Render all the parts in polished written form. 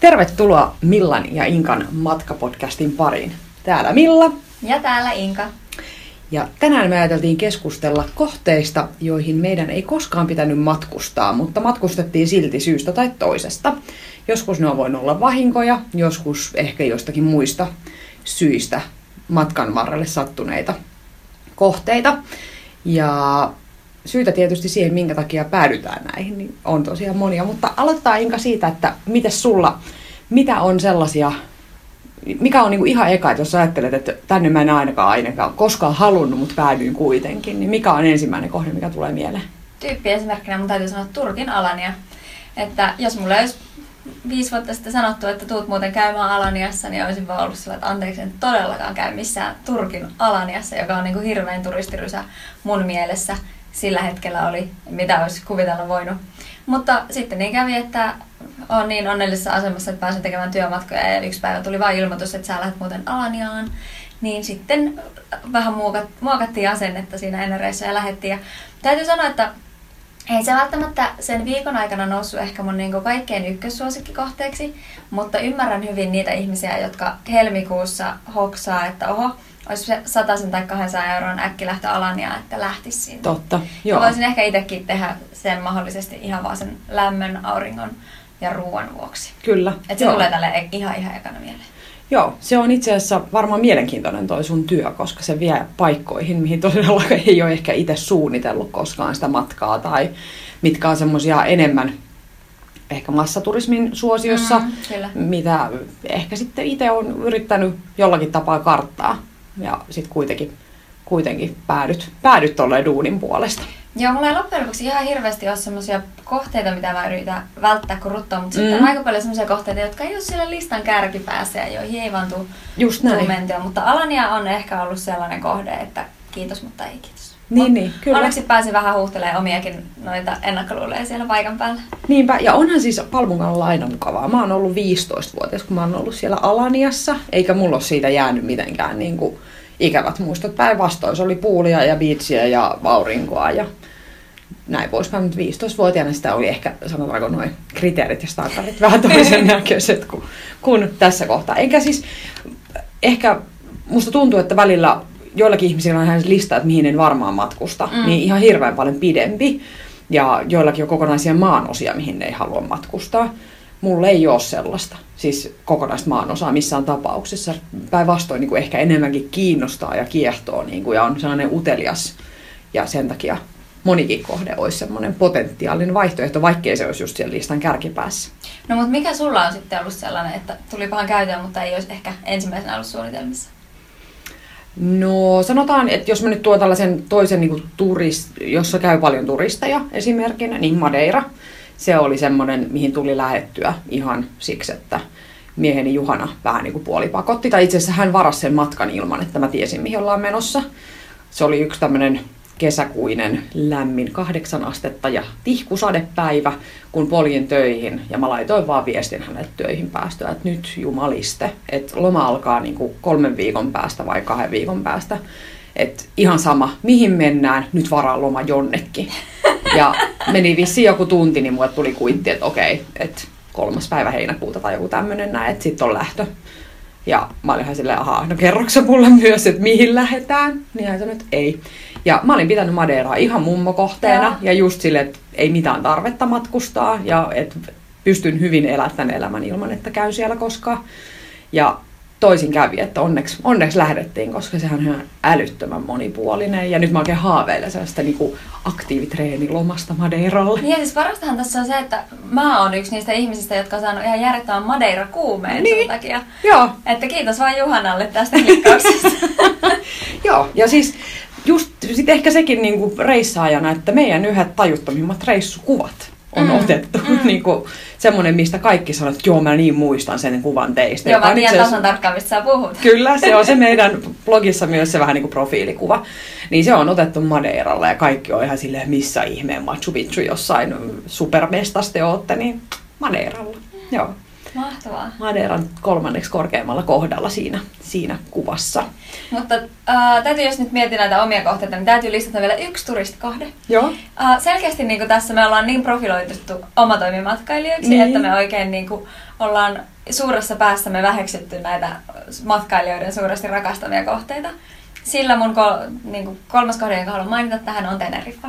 Tervetuloa Millan ja Inkan matkapodcastin pariin. Täällä Milla. Ja täällä Inka. Ja tänään me ajateltiin keskustella kohteista, joihin meidän ei koskaan pitänyt matkustaa, mutta matkustettiin silti syystä tai toisesta. Joskus ne on voinut olla vahinkoja, joskus ehkä jostakin muista syistä matkan varrelle sattuneita kohteita. Ja syytä tietysti siihen, minkä takia päädytään näihin, niin on tosiaan monia. Mutta aloittaa Inka siitä, että mites sulla, mitä on sellaisia, mikä on niinku ihan eka, että jos ajattelet, että tänne mä en ainakaan koskaan halunnut, mutta päädyin kuitenkin, niin mikä on ensimmäinen kohde, mikä tulee mieleen? Tyyppiesimerkkinä mun täytyy sanoa Turkin Alanya. Että jos mulla olisi 5 vuotta sitten sanottu, että tuut muuten käymään Alaniassa, niin olisin vaan ollut sillä, että anteeksi, en todellakaan käy missään Turkin Alaniassa, joka on niinku hirveän turistirysä mun mielessä. Sillä hetkellä oli, mitä olisi kuvitella voinut. Mutta sitten niin kävi, että olen niin onnellisessa asemassa, että pääsin tekemään työmatkoja ja yksi päivä tuli vain ilmoitus, että sä lähdet muuten Alaniaan. Niin sitten vähän muokattiin asennetta siinä ennen reissua ja lähdettiin. Ja täytyy sanoa, että ei se välttämättä sen viikon aikana noussut ehkä mun niin kuin kaikkein ykkössuosikkikohteeksi, mutta ymmärrän hyvin niitä ihmisiä, jotka helmikuussa hoksaa, että oho, olisi se 100 tai 200 € äkkilähtö Alaniaan, että lähtisi sinne. Totta, joo. Ja voisin ehkä itsekin tehdä sen mahdollisesti ihan vaan sen lämmön, auringon ja ruoan vuoksi. Kyllä. Että se tulee tälle ihan ekana mieleen. Joo, se on itse asiassa varmaan mielenkiintoinen toi sun työ, koska se vie paikkoihin, mihin todella ei ole ehkä itse suunnitellut koskaan sitä matkaa tai mitkä on semmoisia enemmän ehkä massaturismin suosiossa, mitä ehkä sitten itse on yrittänyt jollakin tapaa karttaa. Ja sitten kuitenkin päädyt tolleen duunin puolesta. Joo, mulla ei loppujen lopuksi ihan hirveästi ole semmoisia kohteita, mitä mä yritän välttää kuin ruttoa, mutta sitten on aika paljon semmoisia kohteita, jotka ei ole siellä listan kärkipäässä ja joihin ei vaan tule mentyä. Mutta Alania on ehkä ollut sellainen kohde, että kiitos, mutta ei kiitos. Niin, kyllä. Onneksi pääsin vähän huuhtelemaan omiakin noita ennakkoluuleja siellä paikan päällä. Niinpä, ja onhan siis Palmukalla aina mukavaa. Mä oon ollut 15-vuotias, kun mä oon ollut siellä Alaniassa, eikä mulla ole siitä jäänyt mitenkään niin kuin ikävät muistot. Päinvastoin se oli puulia ja biitsiä ja aurinkoa ja näin poispäin. Mutta 15-vuotiaana sitä oli ehkä, sanotaanko noin kriteerit ja standardit vähän toisen näköiset kuin tässä kohtaa. Eikä siis, ehkä musta tuntuu, että välillä joillakin ihmisillä on ihan lista, että mihin en varmaan matkusta, niin ihan hirveän paljon pidempi. Ja joillakin on kokonaisia maanosia, mihin ei halua matkustaa. Mulla ei ole sellaista, siis kokonaista maanosaa missään tapauksessa. Päinvastoin niin kuin ehkä enemmänkin kiinnostaa ja kiehtoo niin kuin, ja on sellainen utelias. Ja sen takia monikin kohde olisi semmoinen potentiaalinen vaihtoehto, vaikkei se olisi just siellä listan kärkipäässä. No mutta mikä sulla on sitten ollut sellainen, että tulipahan käytöön, mutta ei olisi ehkä ensimmäisenä ollut suunnitelmissa? No sanotaan, että jos mä nyt tuon tällaisen toisen niin kuin jossa käy paljon turisteja esimerkkinä, niin Madeira. Se oli semmoinen, mihin tuli lähettyä ihan siksi, että mieheni Juhana vähän niin kuin puolipakotti. Tai itse asiassa hän varasi sen matkan ilman, että mä tiesin, mihin ollaan menossa. Se oli yksi tämmöinen kesäkuinen lämmin 8 astetta ja tihkusadepäivä, kun poljin töihin. Ja mä laitoin vaan viestin hänelle töihin päästöä, että nyt jumaliste, että loma alkaa niin kuin 3 viikon päästä vai 2 viikon päästä. Että ihan sama, mihin mennään, nyt varaa loma jonnekin. Ja meni vissiin joku tunti, niin mulle tuli kuitti, että okei, että 3. päivä heinäkuuta tai joku tämmöinen näin, että sit on lähtö. Ja mä olin ihan silleen, ahaa, no kerroksa mulle myös, että mihin lähdetään? Niin hän sanoi, että ei. Ja mä olin pitänyt Madeiraa ihan mummokohteena ja just silleen, että ei mitään tarvetta matkustaa ja että pystyn hyvin elämään elämän ilman, että käyn siellä koskaan. Ja toisin kävi, että onneksi lähdettiin, koska sehän on ihan älyttömän monipuolinen. Ja nyt mä oikein haaveilen sellaista niinku aktiivitreenilomasta Madeiralle. Niin siis parastahan tässä on se, että mä oon yksi niistä ihmisistä, jotka on saanut ihan järjettävän Madeira-kuumeen sen takia. Joo. Että kiitos vaan Juhanalle tästä klikkauksesta. Joo, ja siis just sit ehkä sekin niinku reissaajana, että meidän yhdet tajuttomimmat reissukuvat on otettu niinku semmoinen, mistä kaikki sanoo, että joo, mä niin muistan sen kuvan teistä. Joo, mä tiedän tasan tarkkaan, mistä sä puhut. Kyllä, se on se meidän blogissa myös se vähän niin kuin profiilikuva. Niin se on otettu Madeiralla ja kaikki on ihan silleen, missä ihmeen Machu Picchu jossain supermestassa te ootte, niin Madeiralla. Joo. Mahtavaa. Madeiran kolmanneksi korkeimmalla kohdalla siinä kuvassa. Mutta täytyy, jos nyt miettiä näitä omia kohteita, niin täytyy listata vielä yksi turistikohde. Joo. Selkeästi niin kuin tässä me ollaan niin profiloitettu omatoimimatkailijoiksi, niin, että me oikein niin kuin ollaan suuressa päässä me väheksytty näitä matkailijoiden suuresti rakastamia kohteita. Sillä mun kolmas kohde, jonka haluan mainita tähän, on Teneriffa,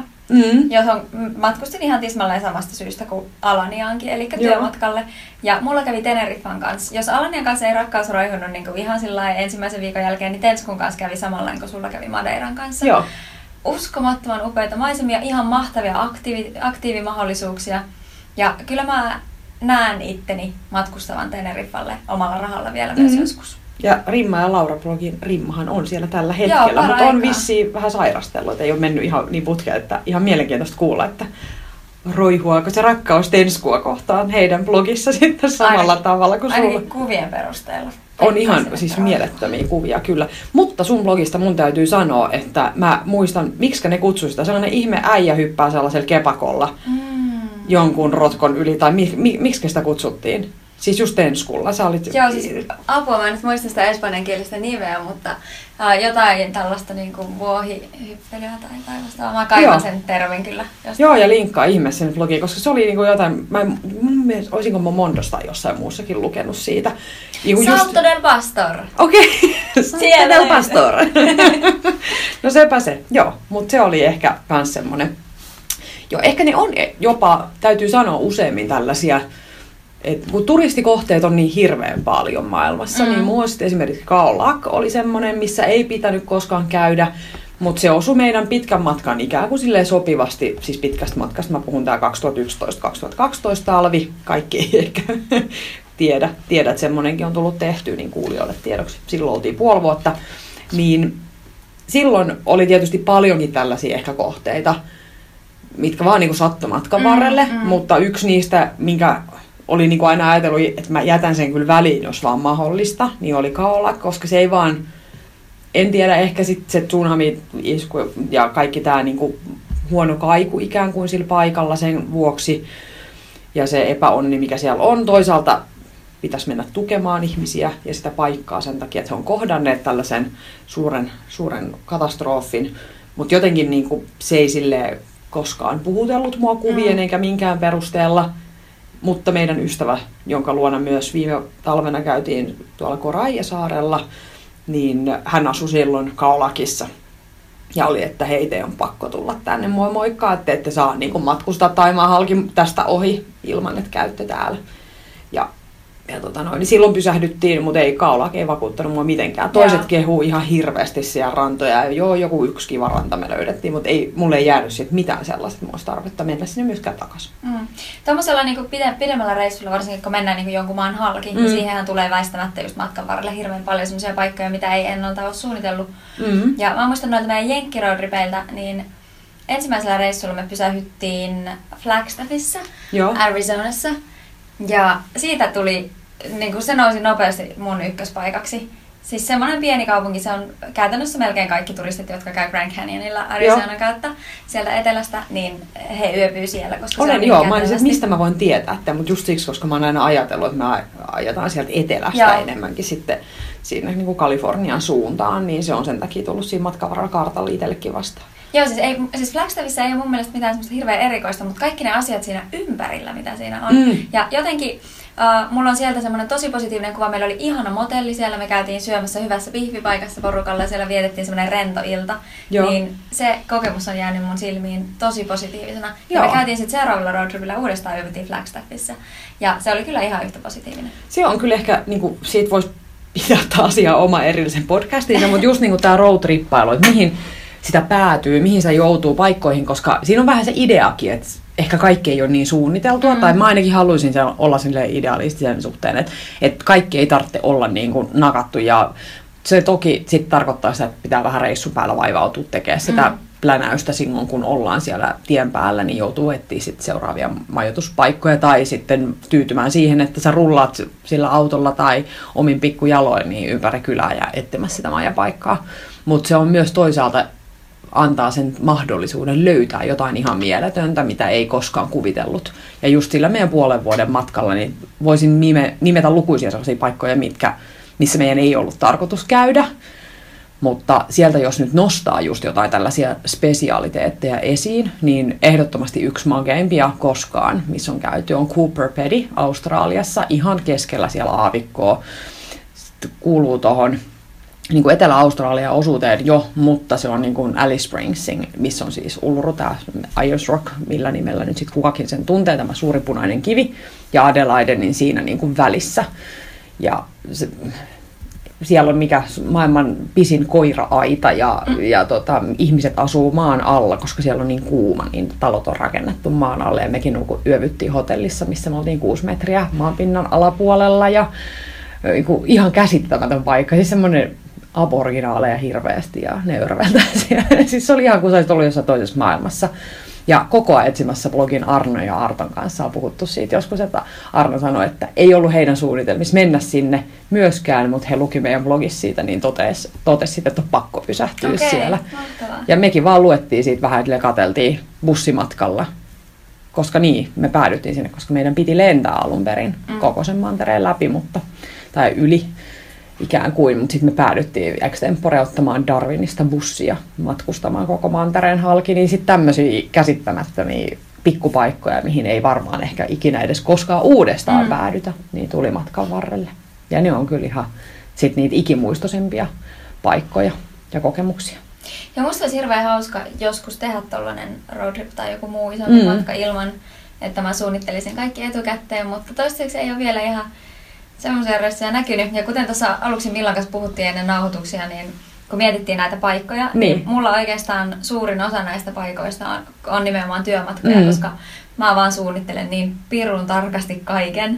johon matkustin ihan tismalleen samasta syystä kuin Alaniaankin, eli työmatkalle. Ja mulla kävi Teneriffan kanssa. Jos Alanian kanssa ei rakkaus roihunut niin kuin ihan ensimmäisen viikon jälkeen, niin Tenskun kanssa kävi samallaan kuin sulla kävi Madeiran kanssa. Joo. Uskomattoman upeita maisemia, ihan mahtavia aktiivimahdollisuuksia. Ja kyllä mä näen itteni matkustavan Teneriffalle omalla rahalla vielä myös joskus. Ja Rimma ja Laura-blogin Rimmahan on siellä tällä hetkellä, joo, mutta on vissiin vähän sairastellut, että ei ole mennyt ihan niin putkeen, että ihan mielenkiintoista kuulla, että roihuaako se rakkaus Tenskua kohtaan heidän blogissa sitten samalla tavalla kuin sulla. Ainakin kuvien perusteella. On ihan siis mielettömiä kuvia, kyllä. Mutta sun blogista mun täytyy sanoa, että mä muistan, miksi ne kutsuu sitä, sellainen ihme äijä hyppää sellaisella kepakolla jonkun rotkon yli, tai miksi sitä kutsuttiin? Siis just Tenskulla, sä olit... Joo, siis apua, mä en nyt muista sitä espanjankielistä nimeä, mutta jotain tällaista niinku vuohihyppelyä tai vastaavaa. Mä kaivan sen termin kyllä. Joo, ja linkkaa ihmeessä sen blogiin, koska se oli niinku jotain... Olisinko mä Mondosta jossain muussakin lukenut siitä? Sancto del Pastor. Okei, Sancto del Pastor. No sepä se, joo. Mutta se oli ehkä kans semmonen... Joo, ehkä ne on jopa, täytyy sanoa useammin tällaisia... Et, kun turistikohteet on niin hirveän paljon maailmassa, niin muista esimerkiksi Khao Lak oli semmoinen, missä ei pitänyt koskaan käydä, mutta se osui meidän pitkän matkan ikään kuin silleen sopivasti, siis pitkästä matkasta, mä puhun tää 2011-2012 talvi, kaikki ei ehkä tiedä, että semmoinenkin on tullut tehtyä, niin kuulijoille tiedoksi, silloin oltiin puoli vuotta, niin silloin oli tietysti paljonkin tällaisia ehkä kohteita, mitkä vaan niin kuin sattui matkan varrelle, mutta yksi niistä, minkä... Oli niin kuin aina ajatellut, että mä jätän sen kyllä väliin, jos vaan mahdollista, niin oli Khao Lak, koska se ei vaan, en tiedä, ehkä sitten se tsunami-isku ja kaikki tämä niin kuin huono kaiku ikään kuin sillä paikalla sen vuoksi ja se epäonni, mikä siellä on. Toisaalta pitäisi mennä tukemaan ihmisiä ja sitä paikkaa sen takia, että he on kohdanneet tällaisen suuren katastrofin, mutta jotenkin niin kuin se ei silleen koskaan puhutellut mua kuvien eikä minkään perusteella. Mutta meidän ystävä, jonka luona myös viime talvena käytiin tuolla Koraijasaarella, niin hän asui silloin Khao Lakissa. Ja oli, että hei, te on pakko tulla tänne, moi moikkaa, että ette saa niin matkustaa Taimaan halki tästä ohi ilman, että käytte täällä. Ja silloin pysähdyttiin, mutta ei Khao Lak ei vakuuttanut mua mitenkään. Toiset kehuu ihan hirveästi siellä rantoja. Ja joo, joku yksi kiva ranta me löydettiin, mutta mulle ei jäänyt siitä mitään sellaista, että olisi tarvetta mennä sinne myöskään takaisin. Tuommoisella niin pidemmällä reissulla, varsinkin kun mennään niin jonkun maan halki, niin siihenhän tulee väistämättä just matkan varrella hirveän paljon sellaisia paikkoja, mitä ei ennalta ole suunnitellut. Ja mä muistan noilta meidän jenkkiroadripeiltä, niin ensimmäisellä reissulla me pysähdyttiin Flagstaffissa, Arizonassa. Ja siitä tuli, niin kuin se nousi nopeasti mun ykköspaikaksi. Siis semmoinen pieni kaupunki, se on käytännössä melkein kaikki turistit, jotka käy Grand Canyonilla Arizonan kautta sieltä etelästä, niin he yöpyy siellä, koska olen, se on mä olisin, mistä mä voin tietää, mutta just siksi, koska mä oon aina ajatellut, että me ajetaan sieltä etelästä enemmänkin sitten siinä niin kuin Kalifornian suuntaan, niin se on sen takia tullut siinä matkan varrella kartalla itsellekin vastaan. Joo, siis Flagstaffissa ei ole mun mielestä mitään semmoista hirveän erikoista, mutta kaikki ne asiat siinä ympärillä, mitä siinä on. Ja jotenkin mulla on sieltä semmoinen tosi positiivinen kuva. Meillä oli ihana motelli siellä, me käytiin syömässä hyvässä pihvipaikassa porukalla ja siellä vietettiin semmoinen rento ilta. Niin se kokemus on jäänyt mun silmiin tosi positiivisena. Ja me käytiin sitten seuraavalla roadtripillä uudestaan yöpytiin Flagstaffissa. Ja se oli kyllä ihan yhtä positiivinen. Se on kyllä ehkä, niin kuin, siitä voisi pitää asiaa oma erillisen podcastin, mutta just niin kuin tämä roadtrippailu, että mihin... sitä päätyy, mihin se joutuu paikkoihin, koska siinä on vähän se ideakin, että ehkä kaikki ei ole niin suunniteltua, tai mä ainakin haluaisin olla silleen idealistisen suhteen, että kaikki ei tarvitse olla niin kuin nakattu, ja se toki sit tarkoittaa sitä, että pitää vähän reissun päällä vaivautua tekemään sitä plänäystä silloin, kun ollaan siellä tien päällä, niin joutuu etsiä sit seuraavia majoituspaikkoja, tai sitten tyytymään siihen, että sä rullaat sillä autolla tai omin pikkujaloin niin ympäri kylää ja etsimässä sitä majapaikkaa, mutta se on myös toisaalta antaa sen mahdollisuuden löytää jotain ihan mieletöntä, mitä ei koskaan kuvitellut. Ja just sillä meidän 5,5 vuoden matkalla niin voisin nimetä lukuisia sellaisia paikkoja, missä meidän ei ollut tarkoitus käydä. Mutta sieltä jos nyt nostaa just jotain tällaisia spesialiteetteja esiin, niin ehdottomasti yksi mageimpia koskaan, missä on käyty, on Coober Pedy Australiassa, ihan keskellä siellä aavikkoa. Sitten kuuluu tuohon niin Etelä-Australian osuuteen jo, mutta se on niin kuin Alice Springsin, missä on siis Uluru, tämä Ayers Rock, millä nimellä nyt sitten kukakin sen tuntee, tämä suuri punainen kivi, ja Adelaide, niin siinä niin kuin välissä. Ja siellä on mikä maailman pisin koira-aita ja ihmiset asuu maan alla, koska siellä on niin kuuma, niin talot on rakennettu maan alle ja mekin yövyttiin hotellissa, missä me oltiin 6 metriä maanpinnan alapuolella ja niin kuin ihan käsittämätön paikka, siis semmoinen aboriginaaleja hirveästi ja ne örveltää siellä. Siis se oli ihan kuin sä olisit ollut jossain toisessa maailmassa. Ja koko ajan etsimässä blogin Arno ja Arton kanssa on puhuttu siitä joskus, että Arno sanoi, että ei ollut heidän suunnitelmissa mennä sinne myöskään, mutta he luki meidän blogissa siitä, niin totesi, että on pakko pysähtyä siellä. Mahtavaa. Ja mekin vaan luettiin siitä vähän, että katseltiin bussimatkalla, koska me päädyttiin sinne, koska meidän piti lentää alun perin koko sen mantereen läpi, tai yli ikään kuin, mutta sitten me päädyttiin extempore ottamaan Darwinista bussia matkustamaan koko mantereen halki, niin sitten tämmöisiä käsittämättömiä pikkupaikkoja, mihin ei varmaan ehkä ikinä edes koskaan uudestaan päädytä, niin tuli matkan varrelle. Ja ne on kyllä ihan sit niitä ikimuistoisempia paikkoja ja kokemuksia. Ja musta olisi hirveän hauska joskus tehdä tollainen road trip tai joku muu isompi matka ilman, että mä suunnittelisin kaikki etukäteen, mutta toistaiseksi ei ole vielä ihan semmoisia reissuja näkynyt. Ja kuten tuossa aluksi Millan kanssa puhuttiin ennen nauhoituksia, niin kun mietittiin näitä paikkoja, niin mulla oikeastaan suurin osa näistä paikoista on nimenomaan työmatkoja, koska mä vaan suunnittelen niin pirun tarkasti kaiken,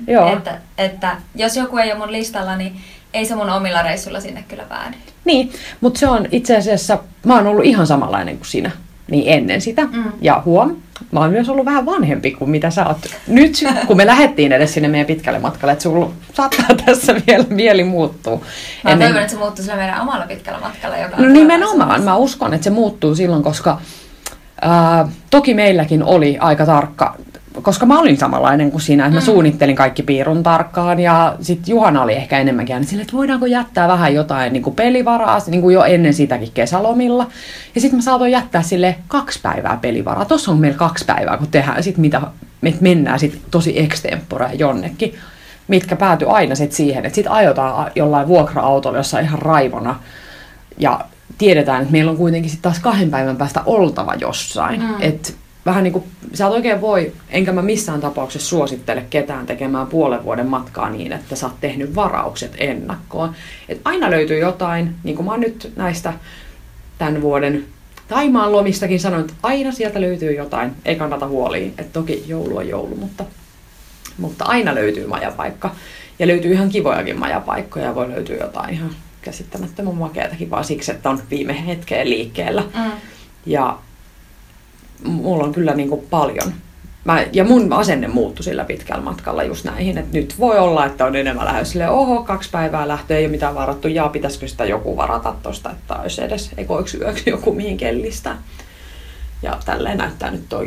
että jos joku ei ole mun listalla, niin ei se mun omilla reissuilla sinne kyllä päädy. Niin, mutta se on itse asiassa, mä oon ollut ihan samanlainen kuin sinä, niin ennen sitä. Ja huom, mä oon myös ollut vähän vanhempi kuin mitä sä oot nyt, kun me lähdettiin edes sinne meidän pitkälle matkalle, että sulla saattaa tässä vielä mieli muuttuu. Mä toivon, että se muuttuu sillä meidän omalla pitkällä matkalla. No nimenomaan, mä uskon, että se muuttuu silloin, koska toki meilläkin oli aika tarkka, koska mä olin samanlainen kuin sinä, että mä suunnittelin kaikki piirun tarkkaan ja sitten Juhana oli ehkä enemmänkin aina silleen, että voidaanko jättää vähän jotain niin kuin pelivaraa, niin kuin jo ennen sitäkin kesälomilla. Ja sitten mä saatoin jättää sille 2 päivää pelivaraa. Tossa on meillä 2 päivää, kun tehdään sit mitä, mennään sit tosi extemporea jonnekin, mitkä päätyi aina sit siihen, että sit ajotaan jollain vuokra-autolla jossain ihan raivona ja tiedetään, että meillä on kuitenkin sit taas 2 päivän päästä oltava jossain, että vähän niin kuin, sä et oikein voi, enkä mä missään tapauksessa suosittele ketään tekemään 5,5 vuoden matkaa niin, että sä oot tehnyt varaukset ennakkoon. Et aina löytyy jotain, niin kuin mä oon nyt näistä tämän vuoden Thaimaan lomistakin sanoin, että aina sieltä löytyy jotain. Ei kannata huolia, että toki joulu on joulu, mutta aina löytyy majapaikka. Ja löytyy ihan kivojakin majapaikkoja ja voi löytyä jotain ihan käsittämättömän makeatakin, vaan siksi, että on viime hetkeen liikkeellä. Ja mulla on kyllä niin kuin paljon. Ja mun asenne muuttui sillä pitkällä matkalla just näihin, että nyt voi olla, että on enemmän lähes silleen, oho, 2 päivää lähtö, ei ole mitään varattu, ja pitäisikö sitä joku varata tosta, että olisi edes ekoiksi yöksi joku mihinkään listaa. Ja tälleen näyttää nyt tuo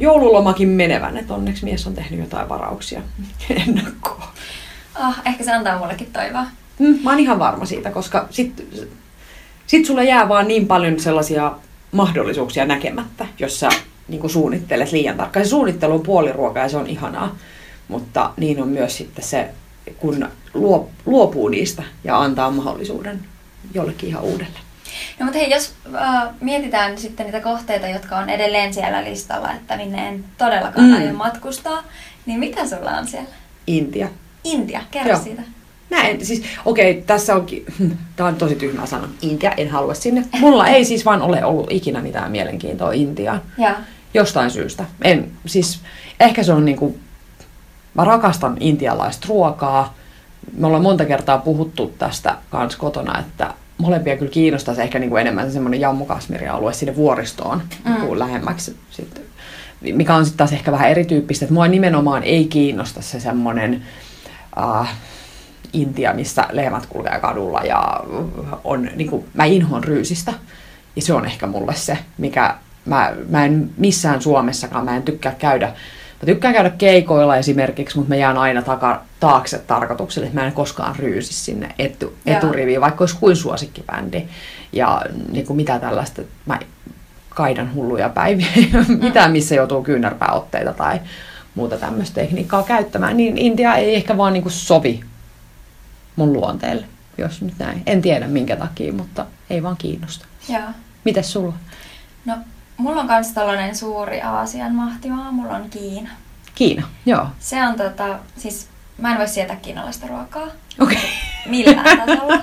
joululomakin menevän, että onneksi mies on tehnyt jotain varauksia ennakkoon. Ehkä se antaa mullekin toivoa. Mä oon ihan varma siitä, koska sit sulla jää vaan niin paljon sellaisia mahdollisuuksia näkemättä, jos sä niin kuin suunnittelet liian tarkkaan. Se suunnittelu on puoliruokaa ja se on ihanaa, mutta niin on myös sitten se, kun luopuu niistä ja antaa mahdollisuuden jollekin ihan uudelle. No mutta hei, jos mietitään sitten niitä kohteita, jotka on edelleen siellä listalla, että minne en todellakaan aio matkustaa, niin mitä sulla on siellä? Intia, kerro siitä. Näin, siis okei, tässä onkin, tämä on tosi tyhmää sanoa, Intia, en halua sinne. Mulla ei siis vaan ole ollut ikinä mitään mielenkiintoa Intiaan, jostain syystä. Siis ehkä se on niinku, mä rakastan intialaista ruokaa. Me ollaan monta kertaa puhuttu tästä kans kotona, että molempia kyllä kiinnostaisi ehkä niinku enemmän semmoinen jammukasmiri-alue sinne vuoristoon niinku lähemmäksi sitten. Mikä on sitten taas ehkä vähän erityyppistä, että mua nimenomaan ei kiinnosta se semmoinen Intia, missä lehmät kulkee kadulla ja on, niin kuin, mä inhoon ryysistä Ja se on ehkä mulle se, mikä mä en missään Suomessakaan, mä en tykkää käydä. Mä tykkään käydä keikoilla esimerkiksi, mutta mä jään aina taakse tarkoitukselle, että mä en koskaan ryysi sinne eturiviin, vaikka olisi kuin suosikkibändi. Ja niin kuin mitä tällaista, mä kaidan hulluja päiviä, mitään missä joutuu kyynärpääotteita tai muuta tämmöistä tekniikkaa käyttämään, niin Intia ei ehkä vaan niin kuin sovi mun luonteelle, jos nyt näin. En tiedä minkä takia, mutta ei vaan kiinnosta. Joo. Mites sulla? No, mulla on kans tällainen suuri Aasian mahtimaa, mulla on Kiina. Kiina, joo. Se on siis mä en voi sietää kiinalaista ruokaa. Okei. Okay. Millään tasolla.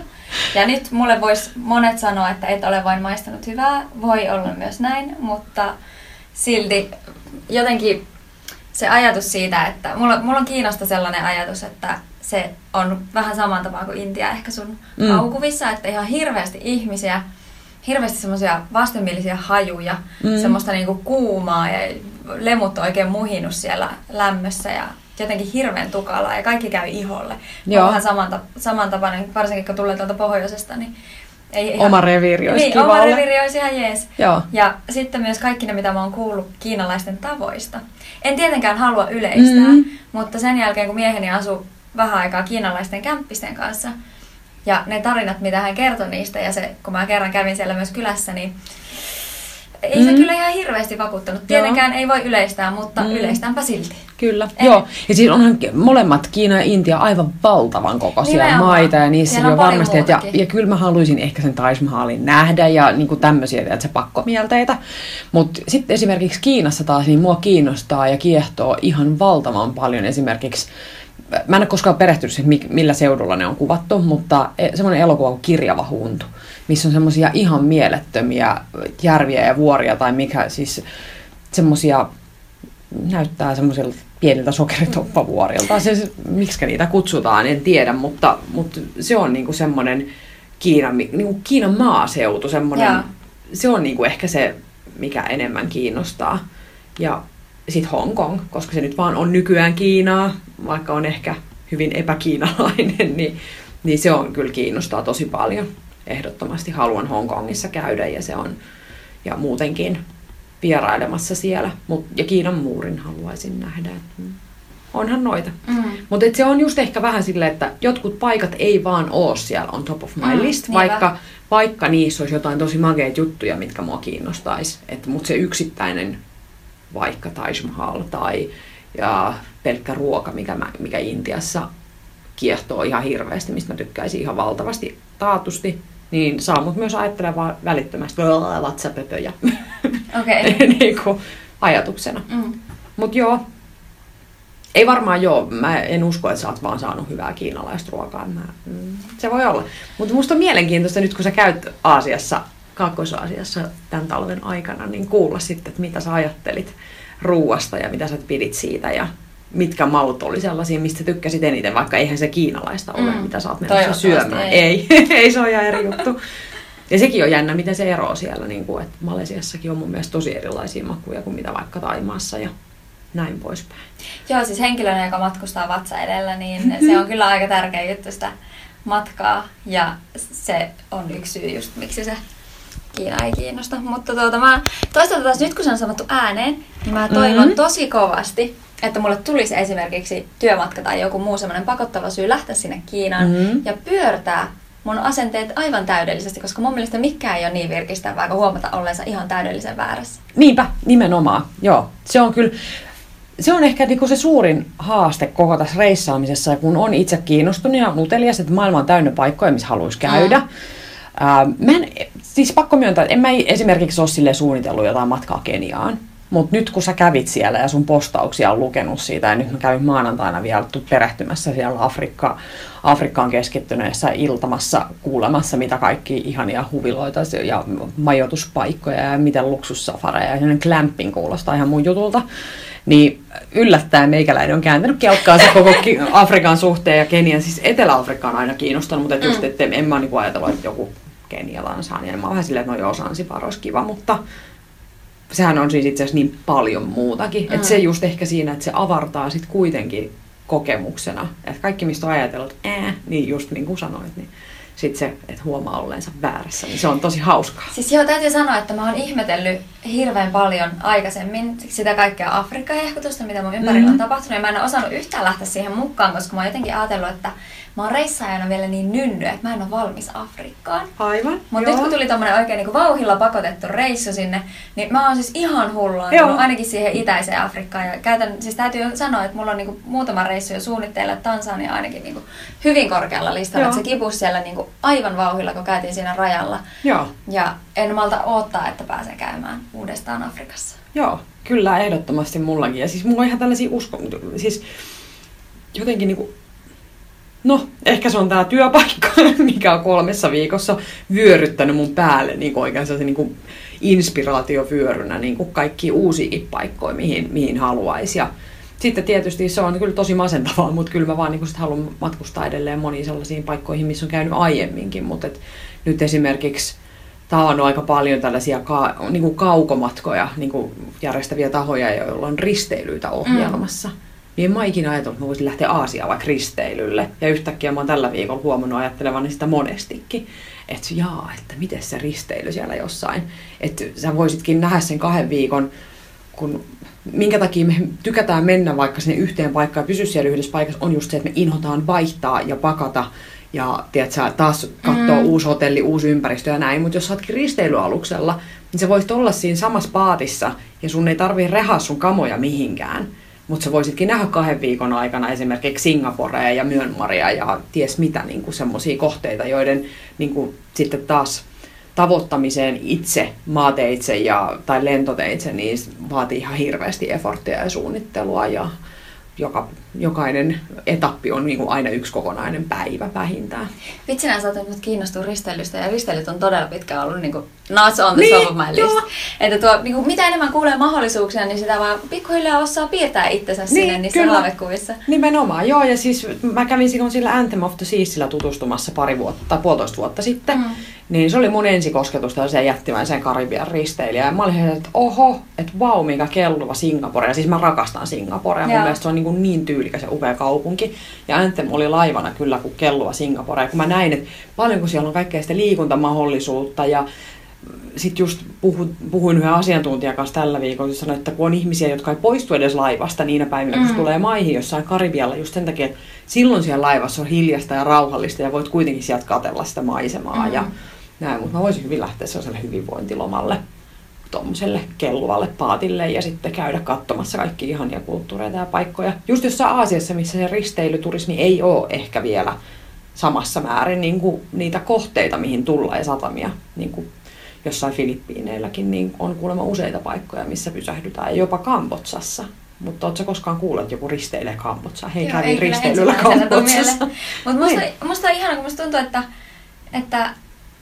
Ja nyt mulle vois monet sanoa, että et ole vain maistanut hyvää, voi olla myös näin, mutta silti jotenkin se ajatus siitä, että mulla on Kiinasta sellainen ajatus, että se on vähän saman tapaa kuin Intia ehkä sun haukuvissa, että ihan hirveästi ihmisiä, hirveästi semmoisia vastenmielisiä hajuja, semmoista niinku kuumaa ja lemut on oikein muhinut siellä lämmössä ja jotenkin hirveän tukalaa ja kaikki käy iholle. Joo. Vähän samantapainen, varsinkin kun tulee tuolta pohjoisesta, niin ei ihan... Oma reviiri olisi kiva olla. Oma reviiri olisi ihan jees. Joo. Ja sitten myös kaikki ne, mitä mä oon kuullut kiinalaisten tavoista. En tietenkään halua yleistää, mutta sen jälkeen kun mieheni asui vähän aikaa kiinalaisten kämppisten kanssa, ja ne tarinat, mitä hän kertoi niistä, ja se, kun mä kerran kävin siellä myös kylässä, niin ei se kyllä ihan hirveästi vakuuttanut. Tietenkään ei voi yleistää, mutta yleistäänpä silti. Kyllä, joo. Ja siis onhan molemmat, Kiina ja Intia, aivan valtavan kokoisia maita, ja niissä on varmasti. Ja kyllä mä haluaisin ehkä sen Taj Mahalin nähdä, ja niinku tämmöisiä, että se pakkomielteitä. Mutta sitten esimerkiksi Kiinassa taas, niin mua kiinnostaa ja kiehtoo ihan valtavan paljon esimerkiksi. Mä en ole koskaan perehtynyt siihen, millä seudulla ne on kuvattu, mutta semmoinen elokuva kuin Kirjava huntu, missä on semmoisia ihan mielettömiä järviä ja vuoria tai mikä siis semmoisia, näyttää semmoisilta pieniltä sokeritoppavuorilta. Siis, miksikä niitä kutsutaan, en tiedä, mutta se on niinku semmoinen Kiinan maaseutu, semmoinen, se on niinku ehkä se, mikä enemmän kiinnostaa. Ja sitten Hong Kong, koska se nyt vaan on nykyään Kiinaa, vaikka on ehkä hyvin epäkiinalainen, niin se on kyllä kiinnostaa tosi paljon. Ehdottomasti haluan Hongkongissa käydä ja se on ja muutenkin vierailemassa siellä. Ja Kiinan muurin haluaisin nähdä. Onhan noita. Mutta se on just ehkä vähän silleen, että jotkut paikat ei vaan ole siellä on top of my list, vaikka niissä olisi jotain tosi mageita juttuja, mitkä mua kiinnostaisi. Mutta se yksittäinen vaikka Taj Mahal tai ja pelkkä ruoka, mikä Intiassa kiehtoo ihan hirveästi, mistä mä tykkäisin ihan valtavasti taatusti, niin saa mut myös ajattelemaan välittömästi vatsapöpöjä niin kuin ajatuksena. Mut joo, ei varmaan joo, mä en usko, että sä oot vaan saanut hyvää kiinalaista ruokaa. Se voi olla. Mutta musta on mielenkiintoista nyt, kun sä käyt Aasiassa, Kaakkois-Aasiassa tämän talven aikana, niin kuulla sitten, että mitä sä ajattelit ruuasta ja mitä sä pidit siitä ja mitkä maut oli sellaisia, mistä tykkäsit eniten, vaikka eihän se kiinalaista ole, mitä sä oot menossa syömään. Ei se on ihan eri juttu. Ja sekin on jännä, miten se eroo siellä, niin kuin, että Malesiassakin on mun mielestä tosi erilaisia makuja kuin mitä vaikka Taimaassa ja näin poispäin. Joo, siis henkilönä, joka matkustaa vatsa edellä, niin se on kyllä aika tärkeä juttu sitä matkaa ja se on yksi syy just miksi se Kiina ei kiinnosta, mutta toisaalta taas nyt kun se on sanottu ääneen, niin mä toivon tosi kovasti, että mulle tulisi esimerkiksi työmatka tai joku muu semmoinen pakottava syy lähteä sinne Kiinaan ja pyörtää mun asenteet aivan täydellisesti, koska mun mielestä mikään ei ole niin virkistävää kuin huomata ollensa ihan täydellisen väärässä. Niinpä, nimenomaan. Joo, se on kyllä. Se on ehkä niinku se suurin haaste koko tässä reissaamisessa, kun on itse kiinnostunut ja utelias, että maailma on täynnä paikkoja, missä haluaisi käydä. Mä en, siis pakko myöntää, että en mä esimerkiksi ole silleen suunnitellut jotain matkaa Keniaan, mutta nyt kun sä kävit siellä ja sun postauksia on lukenut siitä, ja nyt mä kävin maanantaina vielä perehtymässä siellä Afrikkaan keskittyneessä iltamassa kuulemassa, mitä kaikki ihania huviloita ja majoituspaikkoja ja miten luksussafareja ja sellainen glamping kuulostaa ihan mun jutulta, niin yllättäen meikäläinen on kääntänyt kelkkaansa koko Afrikan suhteen ja Kenian, siis Etelä-Afrikka on aina kiinnostanut, mutta just, että en mä niinku ajatellut, että joku Kenialan saaneen. Mä oon vähän silleen, että no joo, Sansibar olisi kiva, mutta sehän on siis itse asiassa niin paljon muutakin. Mm. Että se just ehkä siinä, että se avartaa sitten kuitenkin kokemuksena. Että kaikki, mistä on ajatellut, niin just niin kuin sanoit, niin sitten se, että huomaa olleensa väärässä, niin se on tosi hauskaa. Siis joo, täytyy sanoa, että mä oon ihmetellyt hirveän paljon aikaisemmin sitä kaikkea Afrikka-hehkutusta, mitä mun ympärillä on tapahtunut, ja mä en ole osannut yhtään lähteä siihen mukaan, koska mä oon jotenkin ajatellut, että mä oon reissaajana vielä niin nynny, että mä en ole valmis Afrikkaan. Aivan, mutta nyt kun tuli tommonen oikein niin vauhilla pakotettu reissu sinne, niin mä oon siis ihan hullaantunut ainakin siihen itäiseen Afrikkaan. Ja siis täytyy sanoa, että mulla on niin muutama reissu jo suunnitteilla, että Tansania ainakin niin hyvin korkealla listalla. Että se kipus siellä niin aivan vauhilla, kun käytiin siinä rajalla. Joo. Ja en malta odottaa, että pääsee käymään uudestaan Afrikassa. Joo, kyllä ehdottomasti mullakin. Ja siis mulla on ihan tällaisia siis jotenkin niinku... No, ehkä se on tää työpaikka, mikä on 3 viikossa vyöryttänyt mun päälle niin oikein sellaisen niin inspiraatiovyörynä niin kaikkia uusia paikkoja, mihin haluaisi. Ja sitten tietysti se on kyllä tosi masentavaa, mutta kyllä mä vaan niin sit haluan matkustaa edelleen moniin sellaisiin paikkoihin, missä on käynyt aiemminkin. Mutta nyt esimerkiksi tää on aika paljon tällaisia niin kaukomatkoja niin järjestäviä tahoja, joilla on risteilyitä ohjelmassa. Niin en mä ikinä ajatellut, että mä voisin lähteä Aasiaan vaikka risteilylle. Ja yhtäkkiä mä oon tällä viikolla huomannut ajattelevani sitä monestikin. Että jaa, että miten se risteily siellä jossain. Että sä voisitkin nähdä sen 2 viikon, kun minkä takia me tykätään mennä vaikka sinne yhteen paikkaan ja pysyä siellä yhdessä paikassa, on just se, että me inhotaan vaihtaa ja pakata. Ja tiedätkö, taas katsoo uusi hotelli, uusi ympäristö ja näin. Mutta jos sä ootkin risteilyaluksella, niin sä voisit olla siinä samassa paatissa ja sun ei tarvii rehaa sun kamoja mihinkään. Mutta sä voisitkin nähdä 2 viikon aikana esimerkiksi Singaporea ja Myanmaria ja ties mitä niin semmoisia kohteita, joiden niin sitten taas tavoittamiseen itse, maateitse tai lentoteitse, niin vaatii ihan hirveästi eforttia ja suunnittelua. Ja jokainen etappi on niin aina yksi kokonainen päivä vähintään. Vitsinä sä oot kiinnostua risteilystä, ja risteilyt on todella pitkään ollut niin not on the top of my list. Että tuo, niin kuin, mitä enemmän kuulee mahdollisuuksia, niin sitä vaan pikkuhiljaa osaa piirtää itsensä sinne niissä haavekuvissa. Nimenomaan, joo. Ja siis mä kävin sillä Anthem of the Seasillä tutustumassa 1,5 vuotta sitten. Niin se oli mun ensikosketus tällaiseen jättimäiseen Karibian risteilijään. Mä olin, että oho, että vau, mikä kelluva Singapore. Ja siis mä rakastan Singaporea. Mun mielestä se on niin tyylikäs ja upea kaupunki. Ja Anthem oli laivana kyllä kuin kelluva Singapore. Ja kun mä näin, että paljonko siellä on kaikkea sitä liikuntamahdollisuutta. Ja sitten just puhuin yhden asiantuntijan kanssa tällä viikolla, jossa sanoi, että kun on ihmisiä, jotka ei poistu edes laivasta niinä päivinä, kun tulee maihin jossain Karibialla just sen takia, että silloin siellä laivassa on hiljasta ja rauhallista ja voit kuitenkin sieltä katsella sitä maisemaa ja näin, mutta mä voisin hyvin lähteä sellaiselle hyvinvointilomalle, tommoselle kelluvalle paatille ja sitten käydä katsomassa kaikki ihania kulttuureita ja paikkoja. Just jossain Aasiassa, missä se risteilyturismi ei ole ehkä vielä samassa määrin niin kuin niitä kohteita, mihin tullaan ja satamia. Niin kuin jossain Filippiineilläkin niin on kuulemma useita paikkoja, missä pysähdytään, jopa Kambodsassa. Mutta ootko sä koskaan kuullut, että joku risteilee Kambodsaan? Hei, kävin risteilyllä Kambodsassa. Mutta musta on ihanaa, kun musta tuntuu, että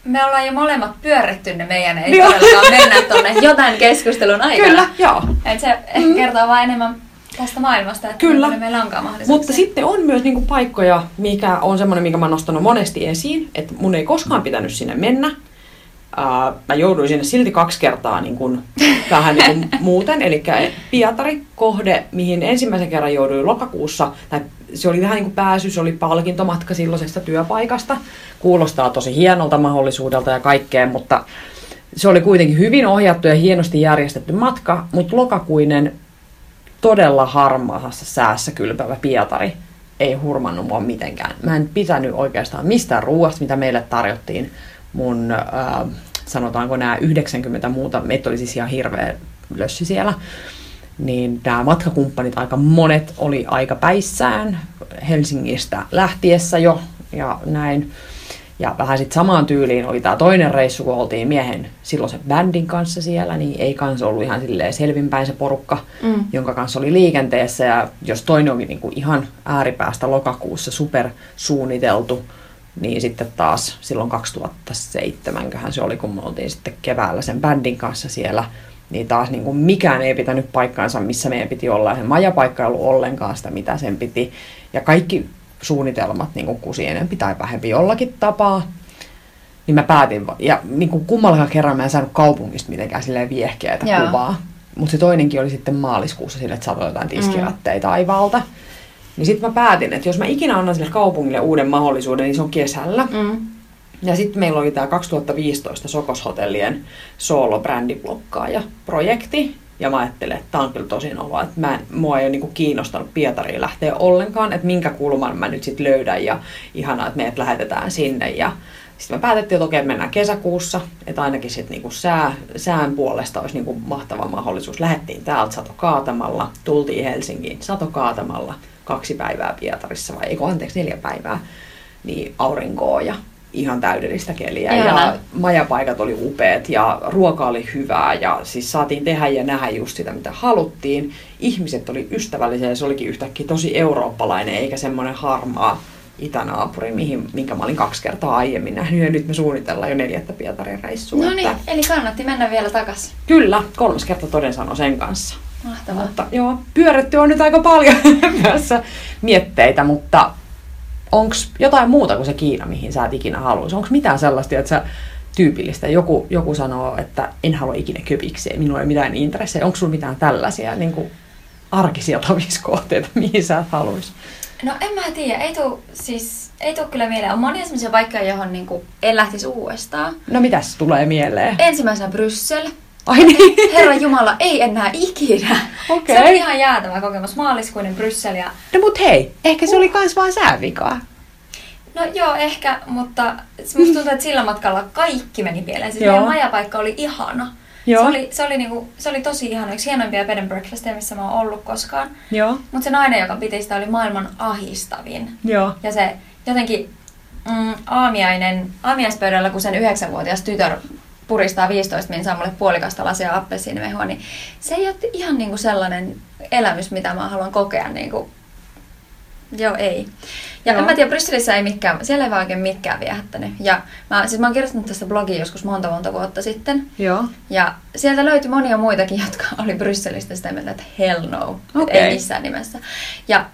me ollaan jo molemmat pyörretty ne meidän, ei todellakaan mennä tuonne jotain keskustelun aikana. Kyllä, joo. Et se kertoo vaan enemmän tästä maailmasta, että meillä onkaan mahdollisuuksia. Mutta sitten on myös niinku paikkoja, mikä on semmoinen, minkä mä oon nostanut monesti esiin, että mun ei koskaan pitänyt sinne mennä. Mä jouduin sinne silti 2 kertaa niin kun, vähän niin kun muuten, eli Pietari kohde, mihin ensimmäisen kerran jouduin lokakuussa, tai se oli vähän niin kuin pääsy, se oli palkintomatka silloisesta työpaikasta, kuulostaa tosi hienolta mahdollisuudelta ja kaikkea, mutta se oli kuitenkin hyvin ohjattu ja hienosti järjestetty matka, mutta lokakuinen todella harmaassa säässä kylpävä Pietari ei hurmannut mua mitenkään. Mä en pitänyt oikeastaan mistään ruuasta, mitä meille tarjottiin. Mun, sanotaanko nämä 90 muuta, meitä oli siis ihan hirveä lössi siellä, niin nämä matkakumppanit, aika monet, oli aika päissään Helsingistä lähtiessä jo ja näin. Ja vähän sitten samaan tyyliin oli tämä toinen reissu, kun oltiin miehen silloisen bändin kanssa siellä, niin ei kanssa ollut ihan silleen selvinpäin se porukka, jonka kanssa oli liikenteessä. Ja jos toinen oli niinku ihan ääripäästä lokakuussa supersuunniteltu, niin sitten taas silloin 2007 se oli, kun me oltiin sitten keväällä sen bändin kanssa siellä, niin taas niin kuin mikään ei pitänyt paikkaansa, missä meidän piti olla, ja sen majapaikka ei ollut ollenkaan sitä, mitä sen piti. Ja kaikki suunnitelmat niin kuin kusi enempi tai vähempi jollakin tapaa. Niin mä päätin, ja niin kuin kummallakaan kerran mä en saanut kaupungista mitenkään silleen viehkeätä kuvaa. Mutta se toinenkin oli sitten maaliskuussa sille, että saatoi jotain tiskirättejä taivaalta. Niin sitten mä päätin, että jos mä ikinä annan sille kaupungille uuden mahdollisuuden, niin se on kesällä. Ja sitten meillä oli tämä 2015 Sokoshotellien soolo-brändiblokkaa projekti. Ja mä ajattelin, että tämä on kyllä tosi noloa, että mua ei ole niinku kiinnostanut Pietariin lähteä ollenkaan, että minkä kulman mä nyt sitten löydän ja ihanaa, että meidät lähetetään sinne. Ja sitten me päätettiin, että okei, mennään kesäkuussa, että ainakin sitten niinku sään puolesta olisi niinku mahtava mahdollisuus. Lähettiin täältä satokaatamalla, tultiin Helsinkiin satokaatamalla, 2 päivää Pietarissa, 4 päivää, niin aurinkoa ja ihan täydellistä keliä. Ihana. Ja majapaikat oli upeat ja ruoka oli hyvää ja siis saatiin tehdä ja nähdä just sitä, mitä haluttiin. Ihmiset oli ystävällisiä ja se olikin yhtäkkiä tosi eurooppalainen eikä semmoinen harmaa itänaapuri, minkä mä olin 2 kertaa aiemmin nähnyt ja nyt me suunnitellaan jo 4. Pietarin reissua. No niin, eli kannatti mennä vielä takaisin. Kyllä, 3. kerta toden sano sen kanssa. Mahtavaa. Mutta joo, pyörätty on nyt aika paljon tässä mietteitä, mutta onko jotain muuta kuin se Kiina, mihin sä et ikinä haluaisi? Onko mitään sellaista, että sä tyypillistä? Joku sanoo, että en halua ikinä köpikseen, minulla ei mitään intressejä. Onko sulla mitään tällaisia niin kuin arkisia taviskohteita, mihin sä et haluaisi? No en mä tiedä. Ei tuu kyllä mieleen. On monia sellaisia paikkoja, johon niin kuin en lähtisi uudestaan. No mitäs tulee mieleen? Ensimmäisenä Bryssel. Ai niin. Herran Jumala, ei enää ikinä. Okay. Se oli ihan jäätävä kokemus. Maaliskuinen Bryssel ja... No mut hei, ehkä se oli kans vaan säävikaa. No joo, ehkä, mutta musta tuntuu, että sillä matkalla kaikki meni pieleen. Siis meidän majapaikka oli ihana. Se oli tosi ihana. Yksi hienoimpia bed and breakfasteja, missä mä oon ollut koskaan. Mutta se nainen, joka piti sitä, oli maailman ahistavin. Joo. Ja se jotenkin aamiaispöydällä, kun sen 9-vuotias tytör puristaa 15 minsaa mulle puolikasta lasia appelsiinimehua, niin se ei ole ihan niinku sellainen elämys, mitä mä haluan kokea. Niinku. Joo, ei. Ja en mä tiedä, Brysselissä siellä ei vaan oikein mikään viehättänyt. Ja mä oon kirjoittanut tästä blogia joskus monta vuotta sitten. Joo. Ja sieltä löytyi monia muitakin, jotka oli Brysselistä sitä mieltä, että hell no. Okay. Ei missään nimessä. Ja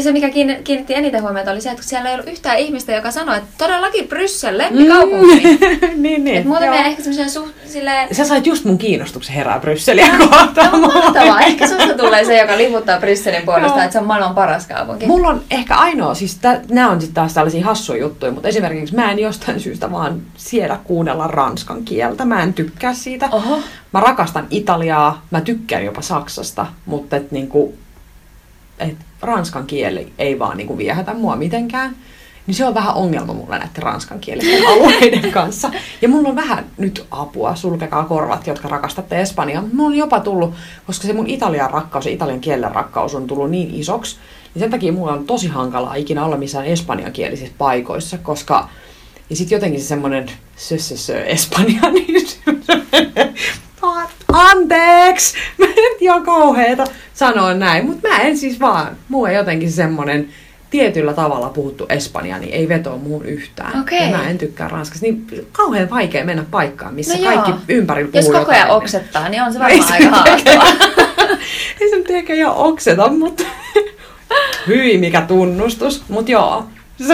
se, mikä kiinnitti eniten huomiota, oli se, että siellä ei ollut yhtään ihmistä, joka sanoi, että todellakin Bryssel, lempikaupunki. Niin. Että muuten meidän ehkä semmoisen silleen... Sä sait just mun kiinnostuksen herää Brysseliä kohtaan. No, mahtavaa. Ehkä susta tulee se, joka liputtaa Brysselin puolesta, että se on maailman paras kaupunki. Mulla on ehkä ainoa, siis nämä on sitten taas tällaisia hassuja juttuja, mutta esimerkiksi mä en jostain syystä vaan siedä kuunnella ranskan kieltä. Mä en tykkää siitä. Oho. Mä rakastan Italiaa, mä tykkään jopa Saksasta, mutta että niinku... Et ranskan kieli ei vaan niinku viehätä mua mitenkään, niin se on vähän ongelma mulla näiden ranskan kielisten alueiden kanssa. Ja mulla on vähän nyt apua, sulkekaa korvat, jotka rakastatte Espanjaa. Mulla on jopa tullut, koska se mun Italian rakkaus ja italian kielen rakkaus on tullut niin isoksi, niin sen takia mulla on tosi hankalaa ikinä olla missään espanjankielisissä paikoissa, koska... Ja sit jotenkin se semmonen espanja, niin anteeksi, mä nyt ihan kauheeta sanoa näin, mutta mä en siis vaan, mua jotenkin semmonen tietyllä tavalla puhuttu espanja, niin ei vetoa muun yhtään. Okay. Ja mä en tykkää ranskasta, niin kauhean vaikea mennä paikkaan, missä kaikki ympärillä puhuu. Jos koko ajan oksettaa, niin on se varmaan aika haastavaa. Ei se nyt ehkä ihan okseta, mutta hyi mikä tunnustus, mutta joo.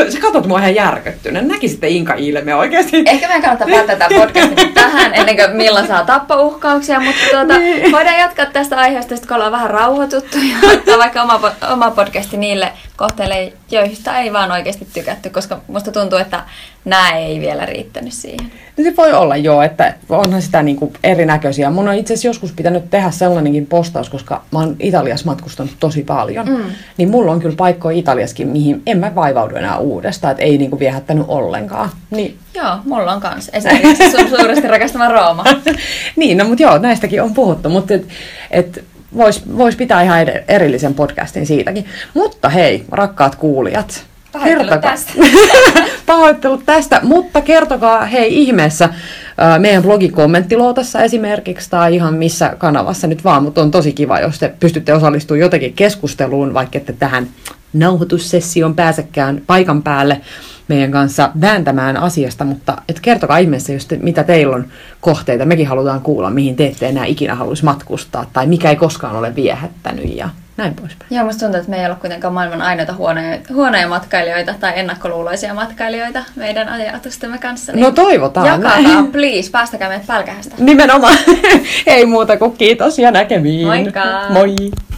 Sä katsot mua ihan järkyttyneen. Näkisitte Inka ilme oikeasti. Ehkä meidän kannattaa päättää tämän podcastin tähän, ennen kuin Milla saa tappouhkauksia, mutta voidaan jatkaa tästä aiheesta, kun ollaan vähän rauhoituttu ja ottaa vaikka oma podcasti niille kohteille, joista ei vaan oikeasti tykätty, koska musta tuntuu, että nämä ei vielä riittänyt siihen. No se voi olla joo, että onhan sitä niinku erinäköisiä. Mun on itse asiassa joskus pitänyt tehdä sellainenkin postaus, koska mä oon Italiassa matkustanut tosi paljon. Niin mulla on kyllä paikkoja Italiassakin, mihin en mä vaivaudu enää uudestaan, että ei niinku viehättänyt ollenkaan. Niin. Joo, mulla on kans. Esimerkiksi sun suuresti rakastama Rooma. Niin, no mut joo, näistäkin on puhuttu, mutta vois pitää ihan erillisen podcastin siitäkin. Mutta hei, rakkaat kuulijat. Pahoittelut tästä, mutta kertokaa hei ihmeessä meidän blogin kommenttiluotossa esimerkiksi tai ihan missä kanavassa nyt vaan, mutta on tosi kiva, jos te pystytte osallistumaan jotenkin keskusteluun, vaikka ette tähän nauhoitussessioon pääsekään paikan päälle meidän kanssa vääntämään asiasta, mutta et kertokaa ihmeessä, jos mitä teillä on kohteita. Mekin halutaan kuulla, mihin te ette enää ikinä haluaisi matkustaa tai mikä ei koskaan ole viehättänyt ja näin poispäin. Joo, musta tuntuu, että me ei ole kuitenkaan maailman ainoita huonoja matkailijoita tai ennakkoluuloisia matkailijoita meidän ajatustemme kanssa. Niin no toivotaan. Jakakaa, please, päästäkää meidät pälkähästä. Nimenomaan. Ei muuta kuin kiitos ja näkemiin. Moikka. Moi.